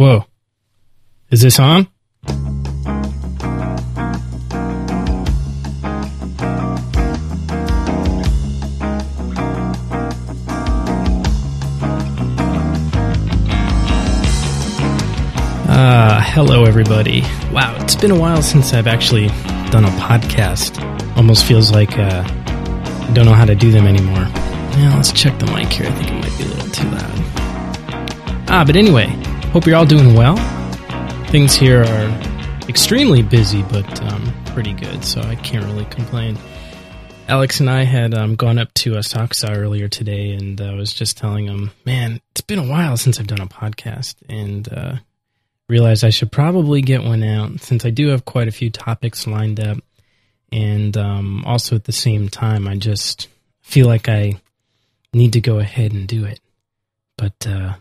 Whoa. Is this on? Hello, everybody. Wow, it's been a while since I've actually done a podcast. Almost feels like I don't know how to do them anymore. Now, let's check the mic here. I think it might be a little too loud. But anyway, hope you're all doing well. Things here are extremely busy, but pretty good, so I can't really complain. Alex and I had gone up to Asakusa earlier today, and I was just telling him, man, it's been a while since I've done a podcast, and realized I should probably get one out since I do have quite a few topics lined up. And also at the same time, I just feel like I need to go ahead and do it. But the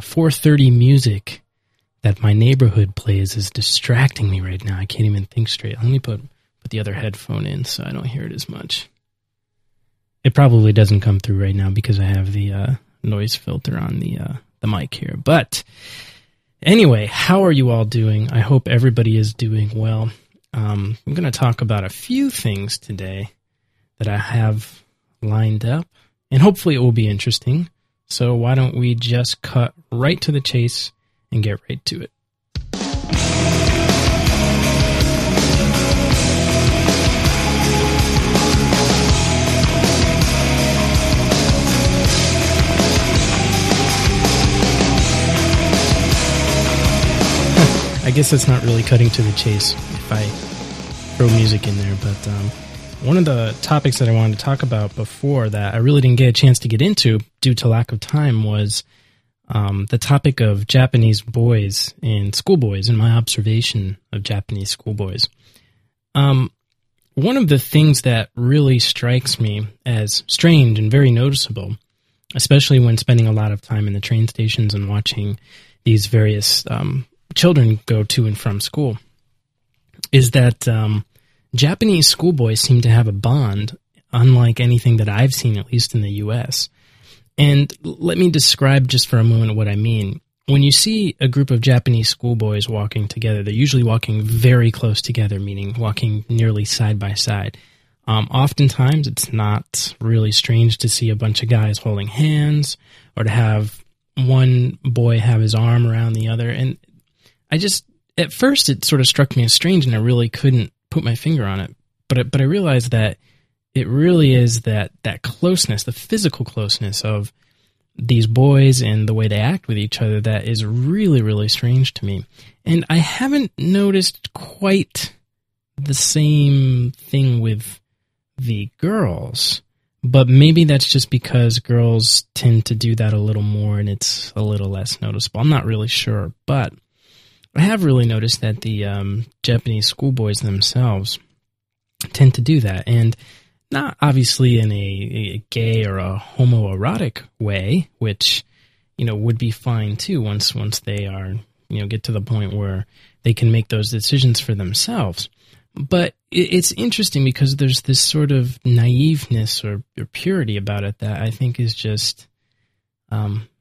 4:30 music that my neighborhood plays is distracting me right now. I can't even think straight. Let me put the other headphone in so I don't hear it as much. It probably doesn't come through right now because I have the noise filter on the mic here. But anyway, how are you all doing? I hope everybody is doing well. I'm going to talk about a few things today that I have lined up, and hopefully it will be interesting. So why don't we just cut right to the chase and get right to it. I guess that's not really cutting to the chase if I throw music in there, but one of the topics that I wanted to talk about before that I really didn't get a chance to get into due to lack of time was the topic of Japanese boys and schoolboys and my observation of Japanese schoolboys. One of the things that really strikes me as strange and very noticeable, especially when spending a lot of time in the train stations and watching these various children go to and from school, is that Japanese schoolboys seem to have a bond unlike anything that I've seen, at least in the U.S. And let me describe just for a moment what I mean. When you see a group of Japanese schoolboys walking together, they're usually walking very close together, meaning walking nearly side by side. Oftentimes, it's not really strange to see a bunch of guys holding hands or to have one boy have his arm around the other. And I just, at first, it sort of struck me as strange, and I really couldn't put my finger on it. But I realized that it really is that closeness, the physical closeness of these boys and the way they act with each other, that is really, really strange to me. And I haven't noticed quite the same thing with the girls, but maybe that's just because girls tend to do that a little more and it's a little less noticeable. I'm not really sure, but I have really noticed that the Japanese schoolboys themselves tend to do that, and not obviously in a gay or a homoerotic way, which, you know, would be fine too once they are, you know, get to the point where they can make those decisions for themselves. But it's interesting because there's this sort of naiveness or purity about it that I think is just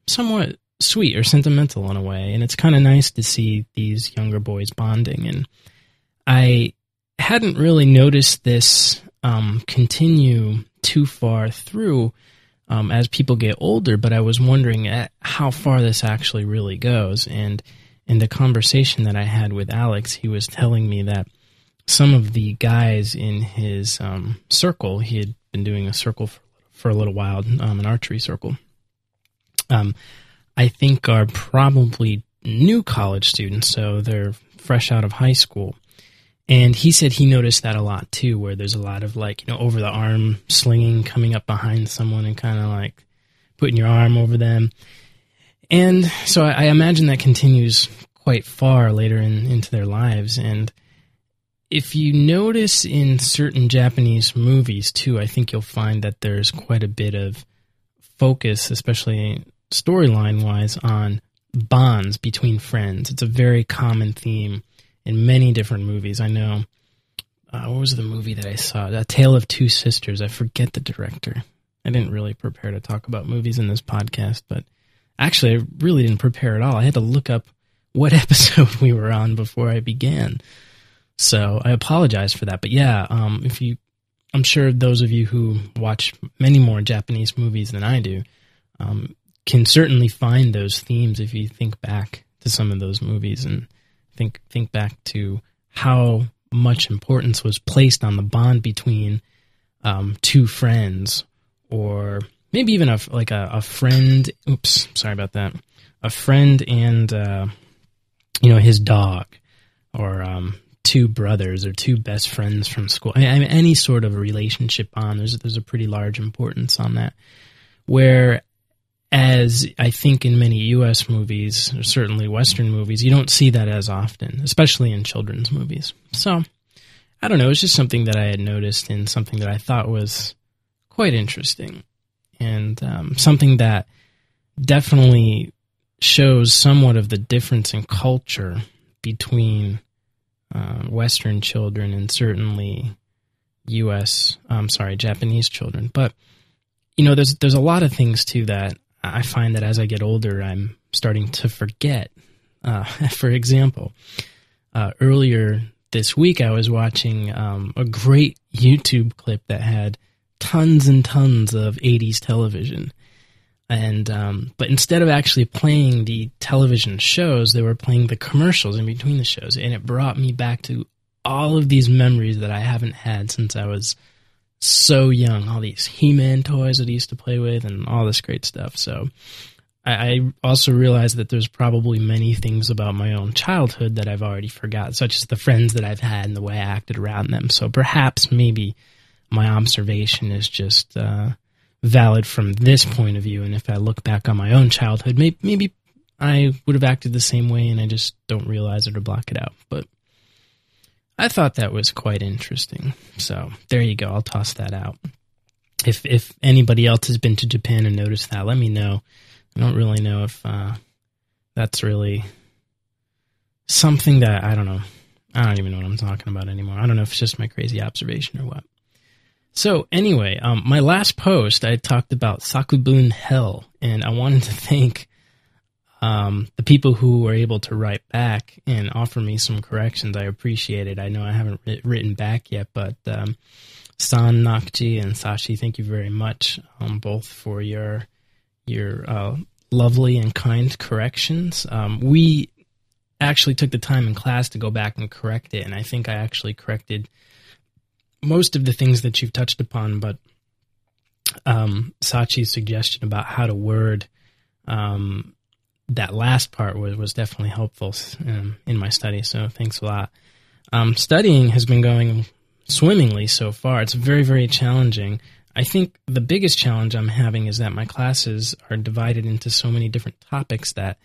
somewhat sweet or sentimental in a way, and it's kind of nice to see these younger boys bonding. And I hadn't really noticed this continue too far through as people get older, but I was wondering at how far this actually really goes. And in the conversation that I had with Alex, he was telling me that some of the guys in his circle, he had been doing a circle for a little while, an archery circle, I think are probably new college students, so they're fresh out of high school. And he said he noticed that a lot too, where there's a lot of, like, you know, over the arm slinging, coming up behind someone and kind of like putting your arm over them. And so I imagine that continues quite far later into their lives. And if you notice in certain Japanese movies too, I think you'll find that there's quite a bit of focus, especially storyline-wise, on bonds between friends. It's a very common theme in many different movies. I know, what was the movie that I saw? A Tale of Two Sisters. I forget the director. I didn't really prepare to talk about movies in this podcast, but actually I really didn't prepare at all. I had to look up what episode we were on before I began. So I apologize for that. But yeah, if you, I'm sure those of you who watch many more Japanese movies than I do can certainly find those themes if you think back to some of those movies and think back to how much importance was placed on the bond between two friends, or maybe even a friend. Oops, sorry about that. A friend and his dog, or two brothers, or two best friends from school. I mean, any sort of relationship bond. There's a pretty large importance on that. Whereas I think in many U.S. movies, or certainly Western movies, you don't see that as often, especially in children's movies. So, I don't know, it's just something that I had noticed and something that I thought was quite interesting, and something that definitely shows somewhat of the difference in culture between Western children and certainly Japanese children. But, you know, there's a lot of things too that I find that as I get older, I'm starting to forget. For example, earlier this week, I was watching a great YouTube clip that had tons and tons of 80s television. And but instead of actually playing the television shows, they were playing the commercials in between the shows. And it brought me back to all of these memories that I haven't had since I was so young. All these He-Man toys that I used to play with and all this great stuff. So I also realized that there's probably many things about my own childhood that I've already forgot, such as the friends that I've had and the way I acted around them. So perhaps maybe my observation is just valid from this point of view. And if I look back on my own childhood, maybe I would have acted the same way and I just don't realize it or block it out. But I thought that was quite interesting. So there you go. I'll toss that out. If anybody else has been to Japan and noticed that, let me know. I don't really know if that's really something that, I don't know. I don't even know what I'm talking about anymore. I don't know if it's just my crazy observation or what. So anyway, my last post, I talked about Sakubun Hell, and I wanted to thank the people who were able to write back and offer me some corrections. I appreciate it. I know I haven't written back yet, but San Nakji and Sashi, thank you very much both for your lovely and kind corrections. We actually took the time in class to go back and correct it, and I think I actually corrected most of the things that you've touched upon, but Sachi's suggestion about how to word that last part was definitely helpful in my study, so thanks a lot. Studying has been going swimmingly so far. It's very, very challenging. I think the biggest challenge I'm having is that my classes are divided into so many different topics that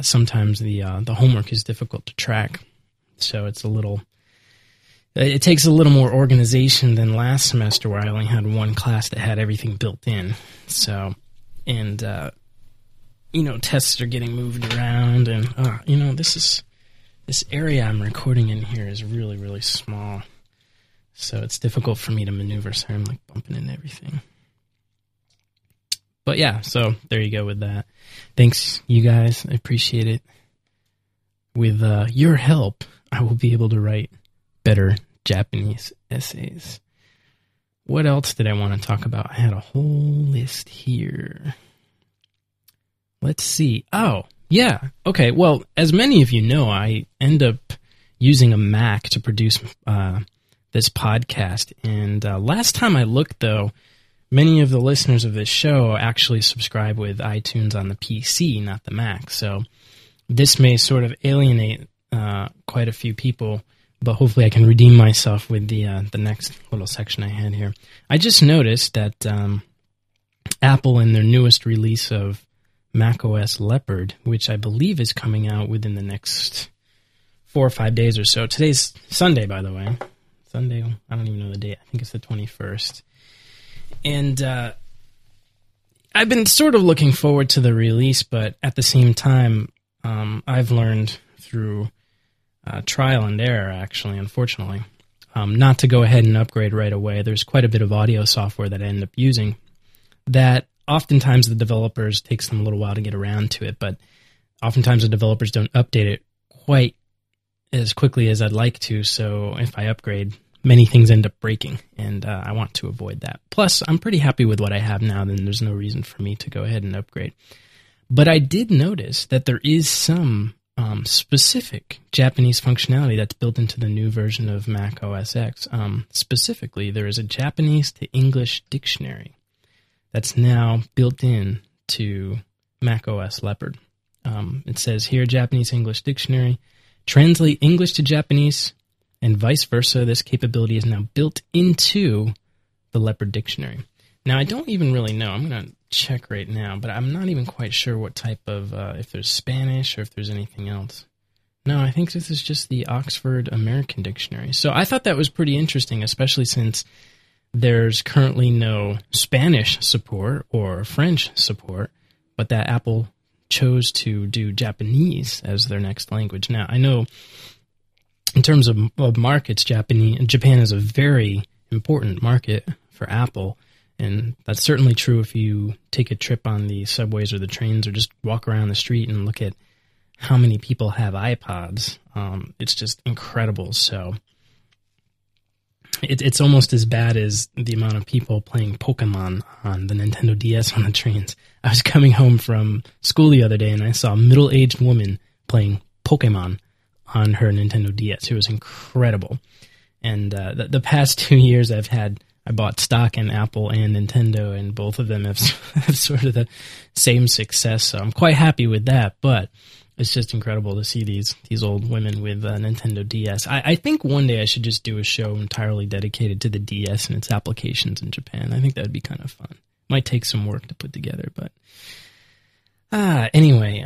sometimes the homework is difficult to track. So it takes a little more organization than last semester, where I only had one class that had everything built in. So, and, tests are getting moved around, and, this area I'm recording in here is really, really small. So it's difficult for me to maneuver. So I'm like bumping into everything. But yeah, so there you go with that. Thanks, you guys. I appreciate it. With your help, I will be able to write better Japanese essays. What else did I want to talk about? I had a whole list here. Let's see. Oh, yeah. Okay. Well, as many of you know, I end up using a Mac to produce this podcast. And last time I looked, though, many of the listeners of this show actually subscribe with iTunes on the PC, not the Mac. So this may sort of alienate quite a few people, but hopefully I can redeem myself with the next little section I had here. I just noticed that Apple, in their newest release of macOS Leopard, which I believe is coming out within the next 4 or 5 days or so. Today's Sunday, by the way. Sunday, I don't even know the date. I think it's the 21st. And I've been sort of looking forward to the release, but at the same time, I've learned through trial and error, actually, unfortunately, not to go ahead and upgrade right away. There's quite a bit of audio software that I end up using that oftentimes the developers takes them a little while to get around to it, but oftentimes the developers don't update it quite as quickly as I'd like to. So if I upgrade, many things end up breaking, and I want to avoid that. Plus, I'm pretty happy with what I have now, then there's no reason for me to go ahead and upgrade. But I did notice that there is some specific Japanese functionality that's built into the new version of Mac OS X. Specifically, there is a Japanese to English dictionary that's now built in to Mac OS Leopard. It says here, Japanese-English dictionary, translate English to Japanese and vice versa. This capability is now built into the Leopard dictionary. Now, I don't even really know. I'm going to check right now, but I'm not even quite sure what type of, if there's Spanish or if there's anything else. No, I think this is just the Oxford American Dictionary. So I thought that was pretty interesting, especially since there's currently no Spanish support or French support, but that Apple chose to do Japanese as their next language. Now, I know in terms of markets, Japan is a very important market for Apple. And that's certainly true if you take a trip on the subways or the trains or just walk around the street and look at how many people have iPods. It's just incredible. So it's almost as bad as the amount of people playing Pokemon on the Nintendo DS on the trains. I was coming home from school the other day and I saw a middle-aged woman playing Pokemon on her Nintendo DS. It was incredible. And the past 2 years I bought stock in Apple and Nintendo, and both of them have sort of the same success, so I'm quite happy with that, but it's just incredible to see these old women with Nintendo DS. I think one day I should just do a show entirely dedicated to the DS and its applications in Japan. I think that would be kind of fun. Might take some work to put together, but... anyway,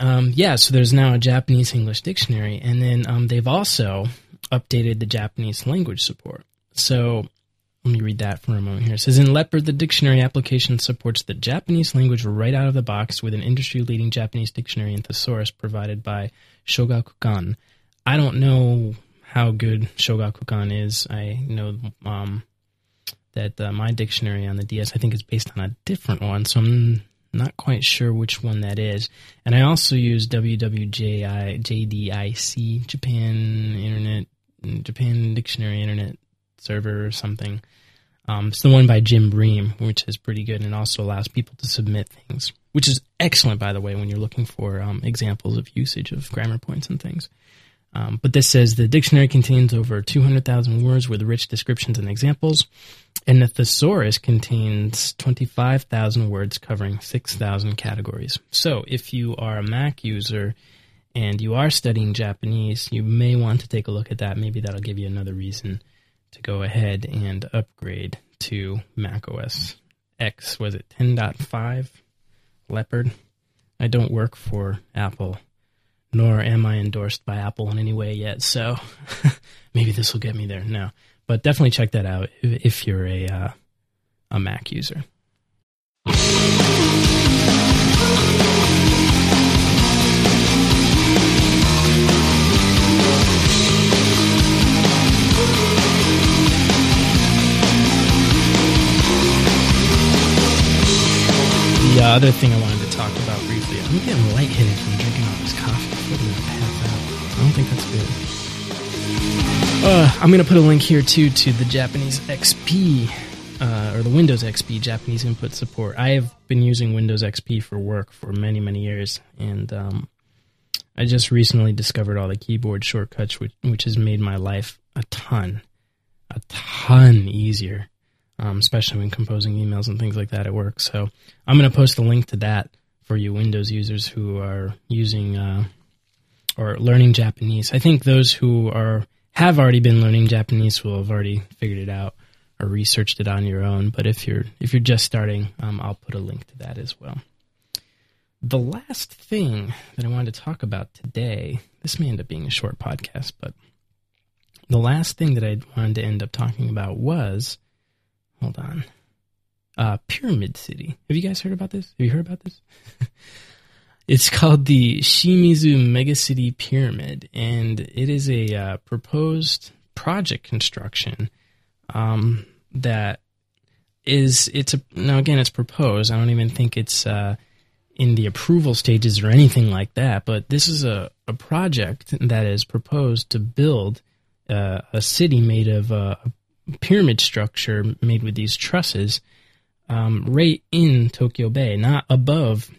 so there's now a Japanese-English dictionary, and then they've also updated the Japanese language support. So... let me read that for a moment here. It says, in Leopard, the dictionary application supports the Japanese language right out of the box with an industry-leading Japanese dictionary and thesaurus provided by Shogakukan. I don't know how good Shogakukan is. I know that my dictionary on the DS, I think, is based on a different one, so I'm not quite sure which one that is. And I also use WWJIJDIC, Japan Dictionary Internet Server or something. It's the one by Jim Bream, which is pretty good and also allows people to submit things, which is excellent, by the way, when you're looking for examples of usage of grammar points and things. But this says the dictionary contains over 200,000 words with rich descriptions and examples, and the thesaurus contains 25,000 words covering 6,000 categories. So if you are a Mac user and you are studying Japanese, you may want to take a look at that. Maybe that'll give you another reason to go ahead and upgrade to Mac OS X. Was it 10.5 Leopard? I don't work for Apple, nor am I endorsed by Apple in any way yet, so maybe this will get me there. No, but definitely check that out if you're a Mac user. The other thing I wanted to talk about briefly, I'm getting lightheaded from drinking all this coffee. I don't think that's good. I'm going to put a link here, too, to the Japanese XP, or the Windows XP Japanese input support. I have been using Windows XP for work for many, many years, and I just recently discovered all the keyboard shortcuts, which has made my life a ton easier. Especially when composing emails and things like that at work. So I'm going to post a link to that for you Windows users who are using or learning Japanese. I think those who have already been learning Japanese will have already figured it out or researched it on your own. But if you're just starting, I'll put a link to that as well. The last thing that I wanted to talk about today, this may end up being a short podcast, but the last thing that I wanted to end up talking about was... hold on. Pyramid City. Have you guys heard about this? Have you heard about this? It's called the Shimizu Megacity Pyramid, and it is a proposed project construction that is, it's proposed. I don't even think it's in the approval stages or anything like that, but this is a project that is proposed to build a city made of a pyramid structure made with these trusses right in Tokyo Bay, not above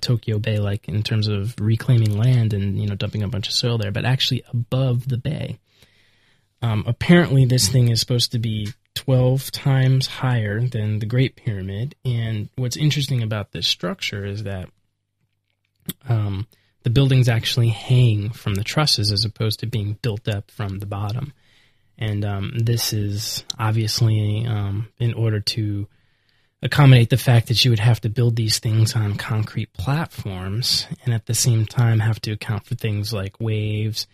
Tokyo Bay, like in terms of reclaiming land and, you know, dumping a bunch of soil there, but actually above the bay. Apparently this thing is supposed to be 12 times higher than the Great Pyramid. And what's interesting about this structure is that the buildings actually hang from the trusses as opposed to being built up from the bottom. And this is obviously in order to accommodate the fact that you would have to build these things on concrete platforms and at the same time have to account for things like waves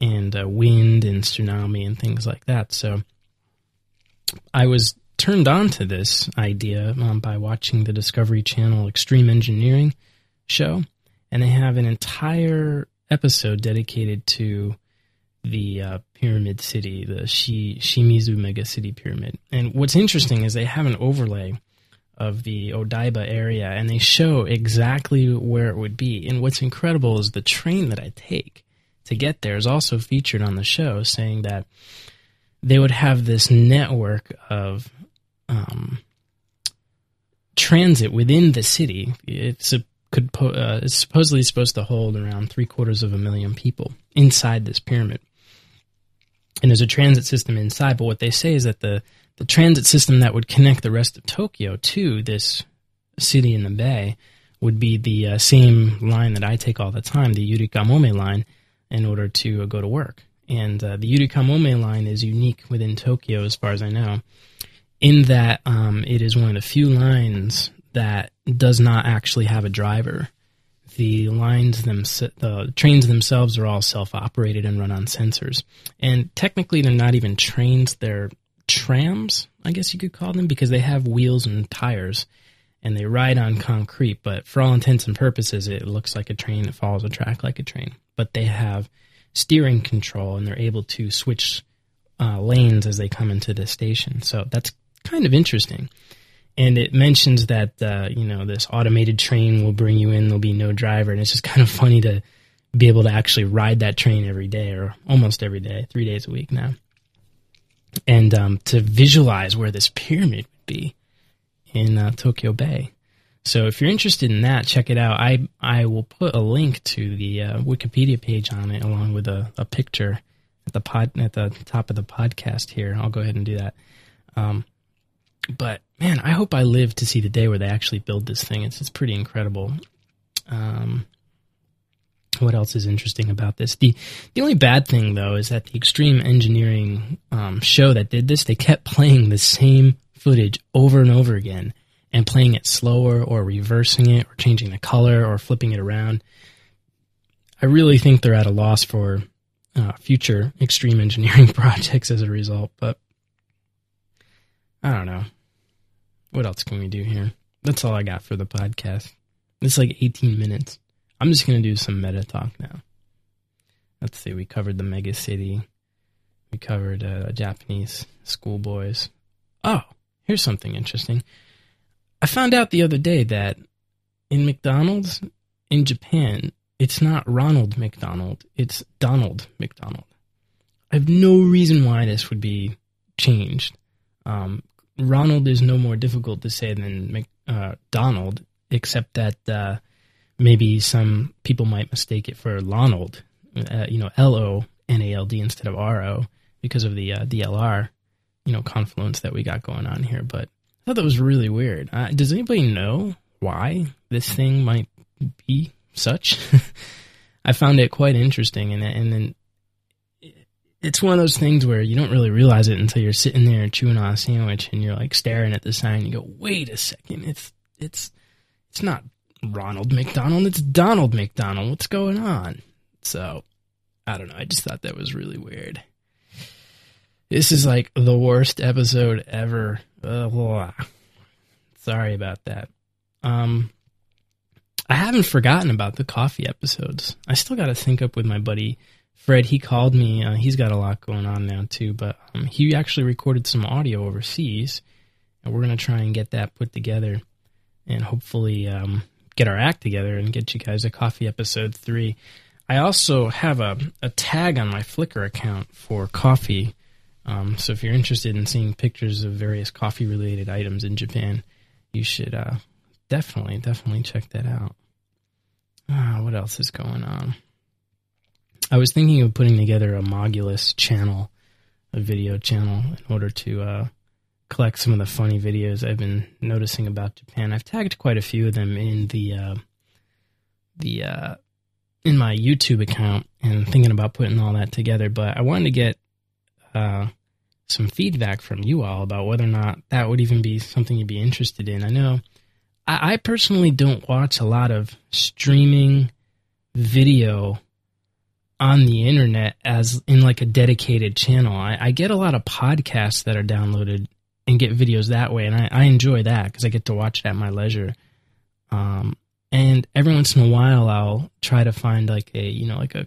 and wind and tsunami and things like that. So I was turned on to this idea by watching the Discovery Channel Extreme Engineering show, and they have an entire episode dedicated to the pyramid city, the Shimizu Megacity Pyramid. And what's interesting is they have an overlay of the Odaiba area, and they show exactly where it would be. And what's incredible is the train that I take to get there is also featured on the show, saying that they would have this network of transit within the city. It's supposedly supposed to hold around 750,000 people inside this pyramid. And there's a transit system inside, but what they say is that the transit system that would connect the rest of Tokyo to this city in the bay would be the same line that I take all the time, the Yurikamome line, in order to go to work. And the Yurikamome line is unique within Tokyo, as far as I know, in that it is one of the few lines that does not actually have a driver. The lines the trains themselves are all self-operated and run on sensors. And technically, they're not even trains. They're trams, I guess you could call them, because they have wheels and tires, and they ride on concrete. But for all intents and purposes, it looks like a train. It follows a track like a train. But they have steering control, and they're able to switch lanes as they come into the station. So that's kind of interesting. And it mentions that, you know, this automated train will bring you in, there'll be no driver, and it's just kind of funny to be able to actually ride that train every day, or almost every day, 3 days a week now. And to visualize where this pyramid would be in Tokyo Bay. So if you're interested in that, check it out. I will put a link to the Wikipedia page on it, along with a picture at the top of the podcast here. I'll go ahead and do that. But man, I hope I live to see the day where they actually build this thing. It's pretty incredible. What else is interesting about this? The only bad thing, though, is that the Extreme Engineering show that did this, they kept playing the same footage over and over again, and playing it slower or reversing it or changing the color or flipping it around. I really think they're at a loss for future extreme engineering projects as a result, but I don't know. What else can we do here? That's all I got for the podcast. It's like 18 minutes. I'm just going to do some meta talk now. Let's see. We covered the mega city. We covered Japanese schoolboys. Oh, here's something interesting. I found out the other day that in McDonald's in Japan, it's not Ronald McDonald, it's Donald McDonald. I have no reason why this would be changed. Ronald is no more difficult to say than Donald, except that maybe some people might mistake it for Lonald, you know, L-O-N-A-L-D instead of R-O, because of the DLR, you know, confluence that we got going on here, but I thought that was really weird. Does anybody know why this thing might be such? I found it quite interesting, and then it's one of those things where you don't really realize it until you're sitting there chewing on a sandwich and you're like staring at the sign. And you go, "Wait a second, it's not Ronald McDonald, it's Donald McDonald. What's going on?" So I don't know. I just thought that was really weird. This is like the worst episode ever. Sorry about that. I haven't forgotten about the coffee episodes. I still got to sync up with my buddy Fred. He called me. He's got a lot going on now too, but he actually recorded some audio overseas, and we're going to try and get that put together and hopefully get our act together and get you guys a Coffee Episode 3. I also have a tag on my Flickr account for coffee. So if you're interested in seeing pictures of various coffee-related items in Japan, you should definitely check that out. What else is going on? I was thinking of putting together a Mogulus channel, a video channel, in order to collect some of the funny videos I've been noticing about Japan. I've tagged quite a few of them in the in my YouTube account, and thinking about putting all that together. But I wanted to get some feedback from you all about whether or not that would even be something you'd be interested in. I know I personally don't watch a lot of streaming video on the internet as in like a dedicated channel. I get a lot of podcasts that are downloaded and get videos that way, and I enjoy that because I get to watch it at my leisure. And every once in a while, I'll try to find like a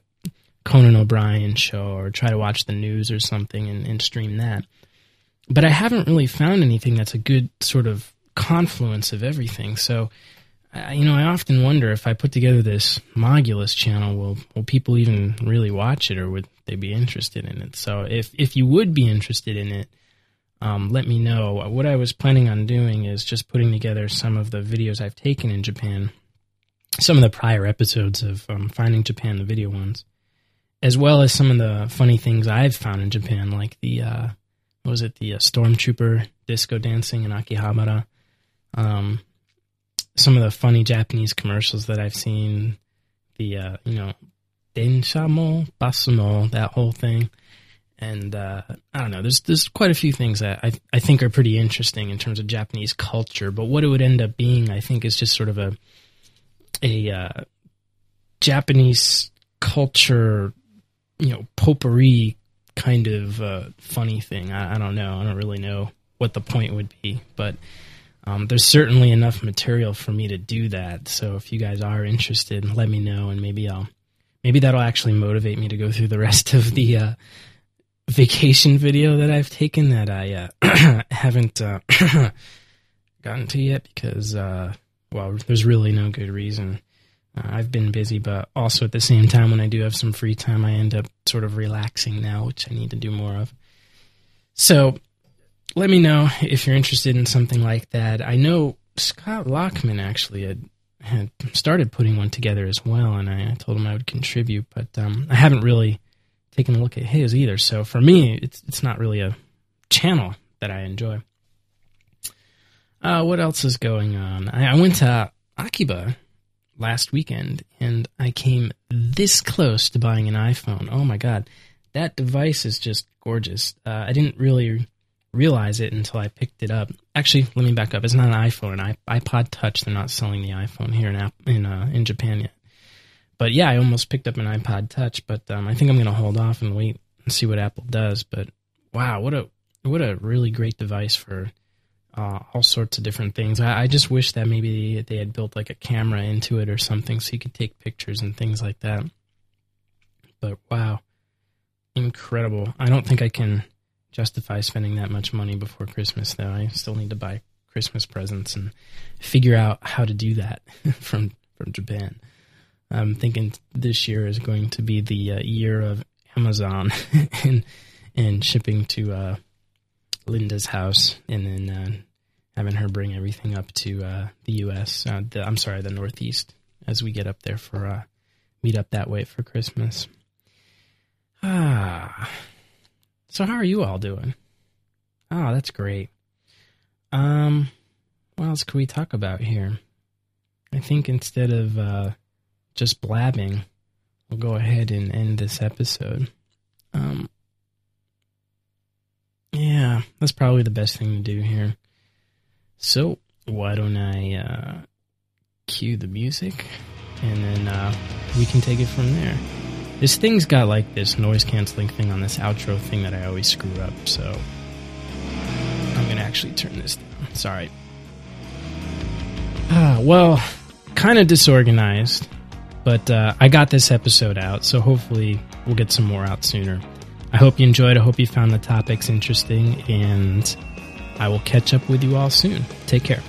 Conan O'Brien show, or try to watch the news or something and stream that. But I haven't really found anything that's a good sort of confluence of everything. So, I often wonder if I put together this Mogulus channel, will people even really watch it, or would they be interested in it? So if you would be interested in it, let me know. What I was planning on doing is just putting together some of the videos I've taken in Japan, some of the prior episodes of Finding Japan, the video ones, as well as some of the funny things I've found in Japan, like the stormtrooper disco dancing in Akihabara, some of the funny Japanese commercials that I've seen, the densha mo, basu mo, that whole thing. And I don't know, there's quite a few things that I think are pretty interesting in terms of Japanese culture, but what it would end up being, I think, is just sort of a Japanese culture, potpourri kind of funny thing. I don't know. I don't really know what the point would be, but there's certainly enough material for me to do that. So if you guys are interested, let me know, and maybe that'll actually motivate me to go through the rest of the vacation video that I've taken that I haven't gotten to yet because, there's really no good reason. I've been busy, but also at the same time, when I do have some free time, I end up sort of relaxing now, which I need to do more of. So let me know if you're interested in something like that. I know Scott Lockman actually had started putting one together as well, and I told him I would contribute, but I haven't really taking a look at his either. So for me, it's not really a channel that I enjoy. What else is going on? I went to Akiba last weekend, and I came this close to buying an iPhone. Oh my God, that device is just gorgeous. I didn't really realize it until I picked it up. Actually, let me back up. It's not an iPhone, an iPod Touch. They're not selling the iPhone here in Japan yet. But yeah, I almost picked up an iPod Touch, but I think I'm going to hold off and wait and see what Apple does. But wow, what a really great device for all sorts of different things. I just wish that maybe they had built like a camera into it or something so you could take pictures and things like that. But wow, incredible. I don't think I can justify spending that much money before Christmas, though. I still need to buy Christmas presents and figure out how to do that from Japan. I'm thinking this year is going to be the year of Amazon and shipping to Linda's house, and then having her bring everything up to the U.S. The Northeast, as we get up there for meet up that way for Christmas. So how are you all doing? Oh, that's great. What else can we talk about here? I think instead of just blabbing, we'll go ahead and end this episode. Yeah, that's probably the best thing to do here. So why don't I cue the music, and then we can take it from there. This thing's got like this noise canceling thing on this outro thing that I always screw up, so I'm going to actually turn this down. Sorry. Kind of disorganized. But I got this episode out, so hopefully we'll get some more out sooner. I hope you enjoyed. I hope you found the topics interesting, and I will catch up with you all soon. Take care.